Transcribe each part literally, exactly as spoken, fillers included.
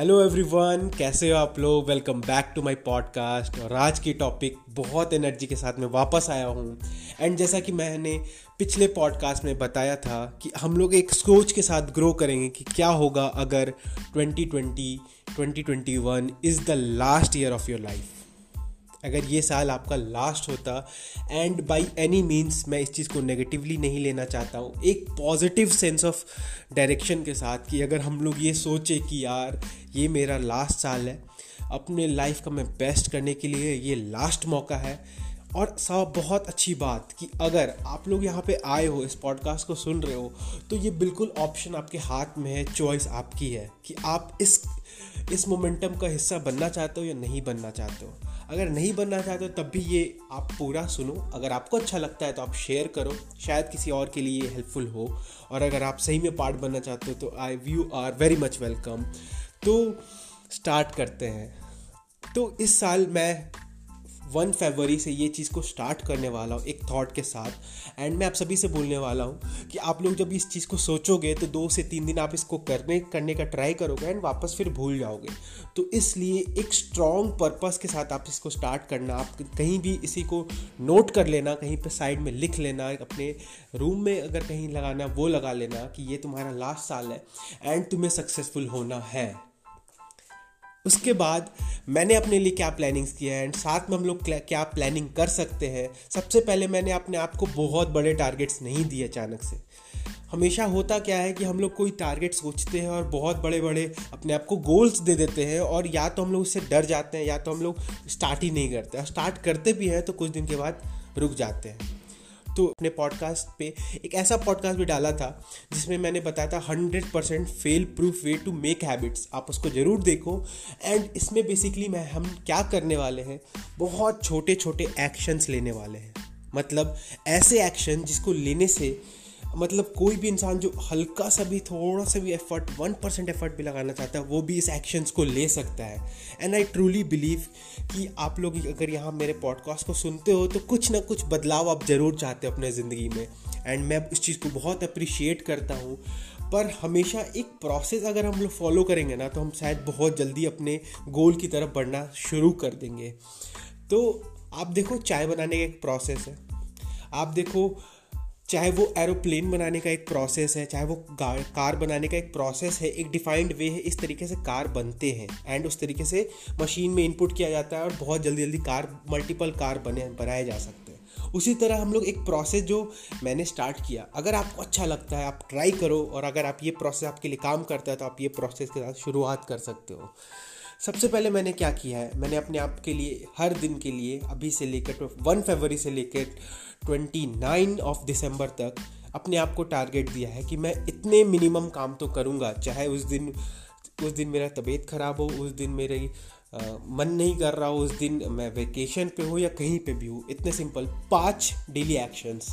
Hello everyone, कैसे हो आप लोग। Welcome back to my podcast. और आज की टॉपिक बहुत एनर्जी के साथ मैं वापस आया हूँ। एंड जैसा कि मैंने पिछले पॉडकास्ट में बताया था कि हम लोग एक सोच के साथ ग्रो करेंगे कि क्या होगा अगर twenty twenty, twenty twenty one is the last year of your life. अगर ये साल आपका लास्ट होता, एंड बाय एनी मीन्स मैं इस चीज़ को नेगेटिवली नहीं लेना चाहता हूँ, एक पॉजिटिव सेंस ऑफ डायरेक्शन के साथ कि अगर हम लोग ये सोचे कि यार ये मेरा लास्ट साल है, अपने लाइफ का मैं बेस्ट करने के लिए ये लास्ट मौका है। और सब बहुत अच्छी बात कि अगर आप लोग यहाँ पे आए हो, इस पॉडकास्ट को सुन रहे हो, तो ये बिल्कुल ऑप्शन आपके हाथ में है, चॉइस आपकी है कि आप इस इस मोमेंटम का हिस्सा बनना चाहते हो या नहीं बनना चाहते हो। अगर नहीं बनना चाहते हो तब भी ये आप पूरा सुनो। अगर आपको अच्छा लगता है तो आप शेयर करो, शायद किसी और के लिए हेल्पफुल हो। और अगर आप सही में पार्ट बनना चाहते हो तो I you are very much welcome. तो स्टार्ट करते हैं। तो इस साल मैं वन फरवरी से ये चीज़ को स्टार्ट करने वाला हूँ एक थॉट के साथ। एंड मैं आप सभी से बोलने वाला हूँ कि आप लोग जब इस चीज़ को सोचोगे तो दो से तीन दिन आप इसको करने करने का ट्राई करोगे एंड वापस फिर भूल जाओगे। तो इसलिए एक स्ट्रॉन्ग पर्पस के साथ आप इसको स्टार्ट करना। आप कहीं भी इसी को नोट कर लेना, कहीं पर साइड में लिख लेना, अपने रूम में अगर कहीं लगाना वो लगा लेना कि ये तुम्हारा लास्ट साल है एंड तुम्हें सक्सेसफुल होना है। उसके बाद मैंने अपने लिए क्या प्लानिंग्स किया है एंड साथ में हम लोग क्या प्लानिंग कर सकते हैं। सबसे पहले मैंने अपने आप को बहुत बड़े टारगेट्स नहीं दिए अचानक से। हमेशा होता क्या है कि हम लोग कोई टारगेट सोचते हैं और बहुत बड़े बड़े अपने आप को गोल्स दे देते हैं, और या तो हम लोग उससे डर जाते हैं या तो हम लोग स्टार्ट ही नहीं करते, और स्टार्ट करते भी हैं तो कुछ दिन के बाद रुक जाते हैं। तो अपने पॉडकास्ट पे एक ऐसा पॉडकास्ट भी डाला था जिसमें मैंने बताया था hundred percent fail proof way to make habits. आप उसको ज़रूर देखो। एंड इसमें बेसिकली मैं हम क्या करने वाले हैं, बहुत छोटे छोटे एक्शंस लेने वाले हैं। मतलब ऐसे एक्शन जिसको लेने से मतलब कोई भी इंसान जो हल्का सा भी, थोड़ा सा भी एफर्ट, वन परसेंट एफर्ट भी लगाना चाहता है, वो भी इस एक्शंस को ले सकता है। एंड आई ट्रूली बिलीव कि आप लोग अगर यहाँ मेरे पॉडकास्ट को सुनते हो तो कुछ ना कुछ बदलाव आप ज़रूर चाहते हो अपने ज़िंदगी में। एंड मैं इस चीज़ को बहुत अप्रिशिएट करता हूँ। पर हमेशा एक प्रोसेस अगर हम लोग फॉलो करेंगे ना तो हम शायद बहुत जल्दी अपने गोल की तरफ बढ़ना शुरू कर देंगे। तो आप देखो, चाय बनाने का एक प्रोसेस है, आप देखो चाहे वो एरोप्लेन बनाने का एक प्रोसेस है, चाहे वो कार बनाने का एक प्रोसेस है, एक डिफाइंड वे है, इस तरीके से कार बनते हैं। एंड उस तरीके से मशीन में इनपुट किया जाता है और बहुत जल्दी जल्दी कार, मल्टीपल कार बने बनाए जा सकते हैं। उसी तरह हम लोग एक प्रोसेस जो मैंने स्टार्ट किया, अगर आपको अच्छा लगता है आप ट्राई करो, और अगर आप ये प्रोसेस आपके लिए काम करता है तो आप ये प्रोसेस के साथ शुरुआत कर सकते हो। सबसे पहले मैंने क्या किया है, मैंने अपने आप के लिए हर दिन के लिए अभी से लेकर वन फरवरी से लेकर उनतीस ऑफ दिसंबर तक अपने आप को टारगेट दिया है कि मैं इतने मिनिमम काम तो करूँगा। चाहे उस दिन उस दिन मेरा तबीयत ख़राब हो, उस दिन मेरी मन नहीं कर रहा हो, उस दिन मैं वेकेशन पे हो या कहीं पे भी हो, इतने सिंपल पांच डेली एक्शंस।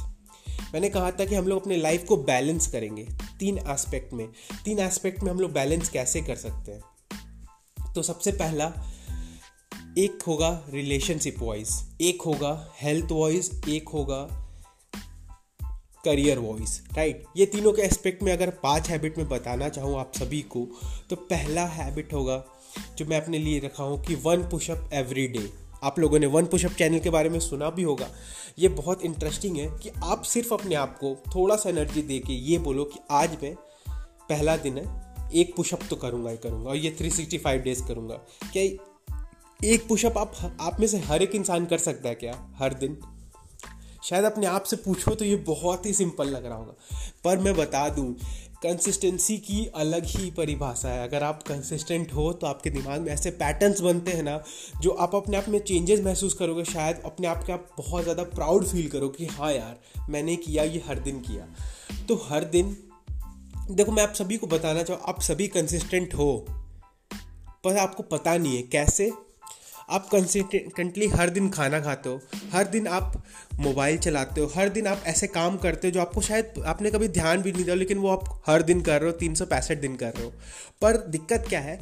मैंने कहा था कि हम लोग अपने लाइफ को बैलेंस करेंगे तीन एस्पेक्ट में। तीन एस्पेक्ट में हम लोग बैलेंस कैसे कर सकते हैं, तो सबसे पहला एक होगा रिलेशनशिप वाइज, एक होगा हेल्थ वाइज, एक होगा करियर वाइज, राइट। ये तीनों के एस्पेक्ट में अगर पांच हैबिट में बताना चाहूँ आप सभी को, तो पहला हैबिट होगा जो मैं अपने लिए रखा हूँ कि वन पुशअप एवरी डे। आप लोगों ने वन पुशअप चैनल के बारे में सुना भी होगा। ये बहुत इंटरेस्टिंग है कि आप सिर्फ अपने आप को थोड़ा सा एनर्जी दे के ये बोलो कि आज मैं पहला दिन है, एक पुशअप तो करूँगा ही करूँगा, और ये थ्री सिक्सटी फाइव डेज करूँगा। क्या एक पुशअप आप आप में से हर एक इंसान कर सकता है क्या हर दिन? शायद अपने आप से पूछो तो ये बहुत ही सिंपल लग रहा होगा, पर मैं बता दूँ कंसिस्टेंसी की अलग ही परिभाषा है। अगर आप कंसिस्टेंट हो तो आपके दिमाग में ऐसे पैटर्न्स बनते हैं ना, जो आप अपने आप में चेंजेस महसूस करोगे, शायद अपने आप के आप बहुत ज़्यादा प्राउड फील करो कि हाँ यार मैंने किया, ये हर दिन किया। तो हर दिन देखो, मैं आप सभी को बताना चाहूँ आप सभी कंसिस्टेंट हो, पर आपको पता नहीं है कैसे। आप कंसिस्टेंटली हर दिन खाना खाते हो, हर दिन आप मोबाइल चलाते हो, हर दिन आप ऐसे काम करते हो जो आपको शायद आपने कभी ध्यान भी नहीं दिया, लेकिन वो आप हर दिन कर रहे हो, तीन सौ पैंसठ दिन कर रहे हो। पर दिक्कत क्या है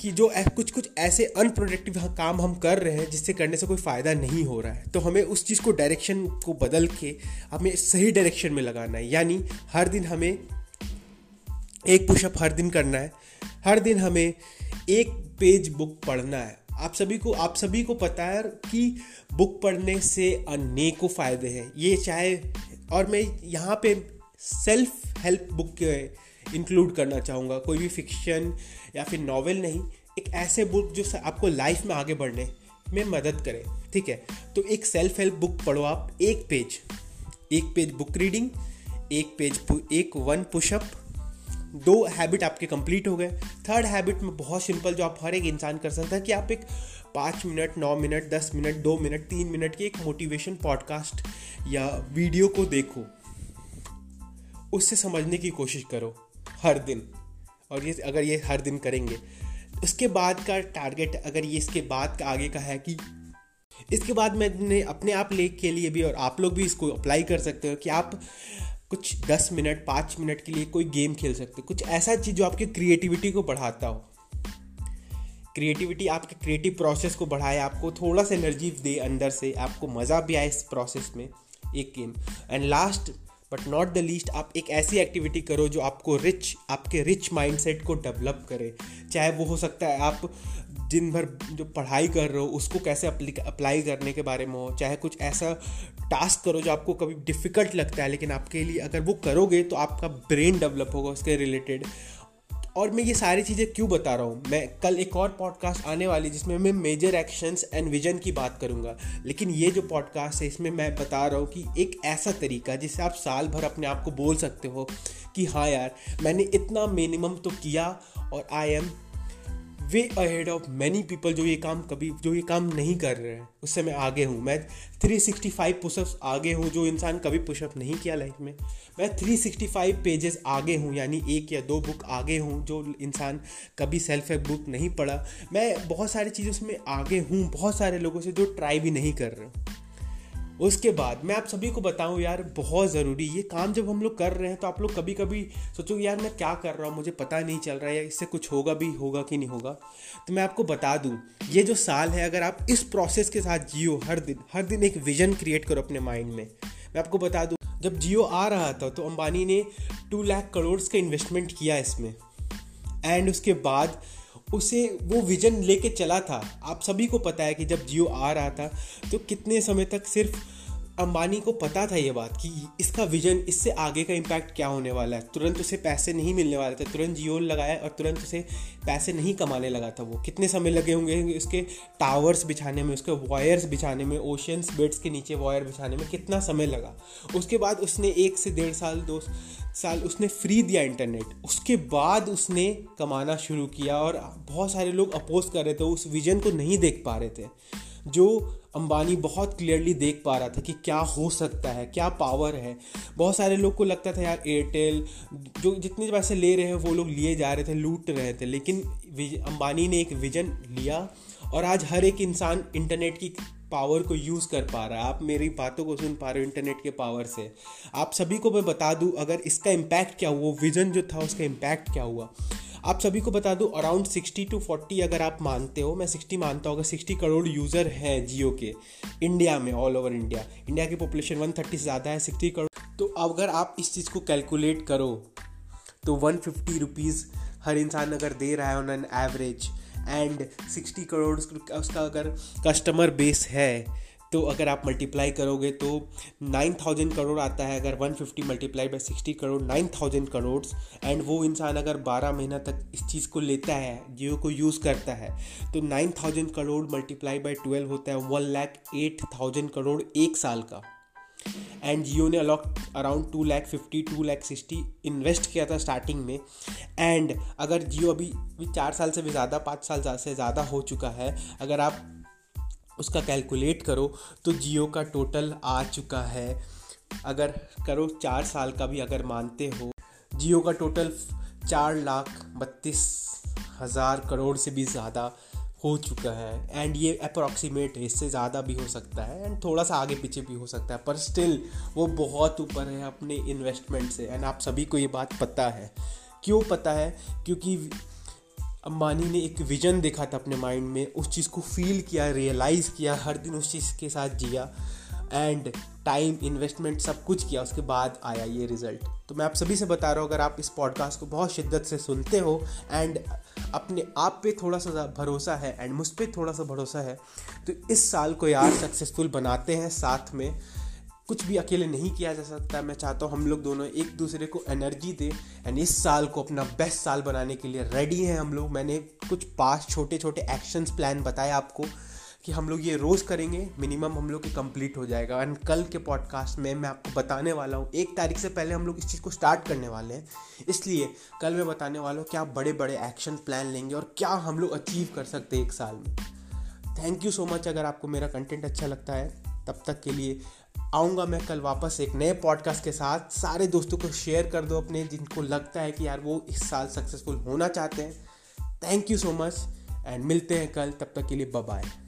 कि जो कुछ कुछ ऐसे अनप्रोडक्टिव काम हम कर रहे हैं जिससे करने से कोई फ़ायदा नहीं हो रहा है। तो हमें उस चीज़ को डायरेक्शन को बदल के हमें सही डायरेक्शन में लगाना है। यानी हर दिन हमें एक पुशअप हर दिन करना है, हर दिन हमें एक पेज बुक पढ़ना है। आप सभी को आप सभी को पता है कि बुक पढ़ने से अनेकों फ़ायदे हैं। ये चाहे और मैं यहाँ पे सेल्फ हेल्प बुक के इंक्लूड करना चाहूँगा, कोई भी फिक्शन या फिर नॉवेल नहीं, एक ऐसे बुक जो आपको लाइफ में आगे बढ़ने में मदद करे। ठीक है, तो एक सेल्फ हेल्प बुक पढ़ो आप, एक पेज एक पेज बुक रीडिंग, एक पेज एक वन पुशअप, दो हैबिट आपके कंप्लीट हो गए। थर्ड हैबिट में बहुत सिंपल जो आप हर एक इंसान कर सकता है कि आप एक पाँच मिनट, नौ मिनट, दस मिनट, दो मिनट, तीन मिनट की एक मोटिवेशन पॉडकास्ट या वीडियो को देखो, उससे समझने की कोशिश करो हर दिन। और ये अगर ये हर दिन करेंगे, उसके बाद का टारगेट अगर ये इसके बाद का आगे का है कि इसके बाद मैंने अपने आप ले के लिए भी, और आप लोग भी इसको अप्लाई कर सकते हो कि आप कुछ दस मिनट पाँच मिनट के लिए कोई गेम खेल सकते हो, कुछ ऐसा चीज़ जो आपकी क्रिएटिविटी को बढ़ाता हो, क्रिएटिविटी आपके क्रिएटिव प्रोसेस को बढ़ाए, आपको थोड़ा सा एनर्जी दे अंदर से, आपको मज़ा भी आए इस प्रोसेस में, एक game. And last but not the least, आप एक ऐसी एक्टिविटी करो जो आपको रिच आपके रिच माइंडसेट को डेवलप करे। चाहे वो हो सकता है आप दिन भर जो पढ़ाई कर रहे हो उसको कैसे अप्लाई करने के बारे में हो, चाहे कुछ ऐसा टास्क करो जो आपको कभी डिफ़िकल्ट लगता है लेकिन आपके लिए अगर वो करोगे तो आपका ब्रेन डेवलप होगा उसके रिलेटेड। और मैं ये सारी चीज़ें क्यों बता रहा हूँ, मैं कल एक और पॉडकास्ट आने वाली जिसमें मैं मेजर एक्शंस एंड विजन की बात करूँगा, लेकिन ये जो पॉडकास्ट है इसमें मैं बता रहा हूँ कि एक ऐसा तरीका जिससे आप साल भर अपने आप को बोल सकते हो कि हाँ यार मैंने इतना मिनिमम तो किया और I am way ahead of many people जो ये काम कभी जो ये काम नहीं कर रहे हैं, उससे मैं आगे हूँ। मैं तीन सौ पैंसठ पुशअप्स आगे हूँ, जो इंसान कभी पुशअप नहीं किया लाइफ में। मैं तीन सौ पैंसठ पेजेस आगे हूँ, यानी एक या दो बुक आगे हूँ जो इंसान कभी सेल्फ हेल्प बुक नहीं पढ़ा। मैं बहुत सारी चीज़ों से मैं आगे हूँ बहुत सारे लोगों से जो ट्राई भी नहीं कर रहे। उसके बाद मैं आप सभी को बताऊँ यार, बहुत ज़रूरी ये काम जब हम लोग कर रहे हैं तो आप लोग कभी कभी सोचो यार मैं क्या कर रहा हूँ, मुझे पता नहीं चल रहा है, इससे कुछ होगा भी होगा कि नहीं होगा। तो मैं आपको बता दूँ ये जो साल है अगर आप इस प्रोसेस के साथ जियो, हर दिन हर दिन एक विजन क्रिएट करो अपने माइंड में। मैं आपको बता दूँ जब जियो आ रहा था तो अंबानी ने टू लाख करोड़ का इन्वेस्टमेंट किया इसमें, एंड उसके बाद उसे वो विजन लेके चला था। आप सभी को पता है कि जब जियो आ रहा था तो कितने समय तक सिर्फ अंबानी को पता था ये बात कि इसका विजन, इससे आगे का इम्पैक्ट क्या होने वाला है। तुरंत उसे पैसे नहीं मिलने वाले थे, तुरंत जियो लगाया और तुरंत उसे पैसे नहीं कमाने लगा था। वो कितने समय लगे होंगे उसके टावर्स बिछाने में, उसके वायर्स बिछाने में, ओशंस बेड्स के नीचे वायर बिछाने में कितना समय लगा। उसके बाद उसने एक से डेढ़ साल दो साल उसने फ्री दिया इंटरनेट, उसके बाद उसने कमाना शुरू किया। और बहुत सारे लोग अपोज कर रहे थे, उस विजन को नहीं देख पा रहे थे जो अंबानी बहुत क्लियरली देख पा रहा था कि क्या हो सकता है, क्या पावर है। बहुत सारे लोग को लगता था यार एयरटेल जो जितने पैसे ले रहे हैं वो लोग लिए जा रहे थे, लूट रहे थे, लेकिन अंबानी ने एक विजन लिया और आज हर एक इंसान इंटरनेट की पावर को यूज़ कर पा रहा है। आप मेरी बातों को सुन पा रहे हो इंटरनेट के पावर से। आप सभी को मैं बता दूँ अगर इसका इम्पैक्ट क्या हुआ, वो विज़न जो था उसका इम्पैक्ट क्या हुआ, आप सभी को बता दूँ अराउंड साठ टू चालीस अगर आप मानते हो, मैं साठ मानता हूँ, अगर साठ करोड़ यूज़र हैं जियो के इंडिया में, ऑल ओवर इंडिया, इंडिया की पॉपुलेशन एक सौ तीस से ज़्यादा है, साठ करोड़। तो अगर आप इस चीज़ को कैलकुलेट करो तो एक सौ पचास रुपीस हर इंसान अगर दे रहा है ऑन एन एवरेज, एंड साठ करोड़ उसका अगर कस्टमर बेस है तो अगर आप मल्टीप्लाई करोगे तो नौ हज़ार करोड़ आता है। अगर एक सौ पचास मल्टीप्लाई बाय साठ करोड़ नौ हज़ार करोड़, एंड वो इंसान अगर बारह महीना तक इस चीज़ को लेता है, जियो को यूज़ करता है, तो नौ हज़ार करोड़ मल्टीप्लाई बाय बारह होता है एक लाख आठ हज़ार करोड़ एक साल का। एंड जियो ने अलॉट अराउंड दो लाख पचास, दो लाख साठ इन्वेस्ट किया था स्टार्टिंग में। एंड अगर जियो अभी चार साल से भी ज़्यादा, पाँच साल से ज़्यादा हो चुका है, अगर आप उसका कैलकुलेट करो तो जियो का टोटल आ चुका है, अगर करो चार साल का भी अगर मानते हो, जियो का टोटल चार लाख बत्तीस हज़ार करोड़ से भी ज़्यादा हो चुका है। एंड ये अप्रॉक्सीमेट है, इससे ज़्यादा भी हो सकता है एंड थोड़ा सा आगे पीछे भी हो सकता है, पर स्टिल वो बहुत ऊपर है अपने इन्वेस्टमेंट से। एंड आप सभी को ये बात पता है, क्यों पता है, क्योंकि अंबानी ने एक विज़न देखा था अपने माइंड में, उस चीज़ को फील किया, रियलाइज़ किया, हर दिन उस चीज़ के साथ जिया। एंड टाइम, इन्वेस्टमेंट सब कुछ किया, उसके बाद आया ये रिज़ल्ट। तो मैं आप सभी से बता रहा हूँ, अगर आप इस पॉडकास्ट को बहुत शिद्दत से सुनते हो एंड अपने आप पे थोड़ा सा भरोसा है एंड मुझ पे थोड़ा सा भरोसा है, तो इस साल को यार सक्सेसफुल बनाते हैं साथ में। कुछ भी अकेले नहीं किया जा सकता। मैं चाहता हूँ हम लोग दोनों एक दूसरे को एनर्जी दें एंड इस साल को अपना बेस्ट साल बनाने के लिए रेडी हैं हम लोग। मैंने कुछ पास छोटे छोटे एक्शंस प्लान बताए आपको कि हम लोग ये रोज़ करेंगे, मिनिमम हम लोग के कंप्लीट हो जाएगा। एंड कल के पॉडकास्ट में मैं आपको बताने वाला हूँ, एक तारीख से पहले हम लोग इस चीज़ को स्टार्ट करने वाले हैं, इसलिए कल मैं बताने वाला हूँ क्या बड़े बड़े एक्शन प्लान लेंगे और क्या हम लोग अचीव कर सकते हैं एक साल में। Thank you so much. अगर आपको मेरा कंटेंट अच्छा लगता है, तब तक के लिए आऊँगा मैं कल वापस एक नए पॉडकास्ट के साथ। सारे दोस्तों को शेयर कर दो अपने, जिनको लगता है कि यार वो इस साल सक्सेसफुल होना चाहते हैं। Thank you so much and मिलते हैं कल। तब तक के लिए बाय बाय।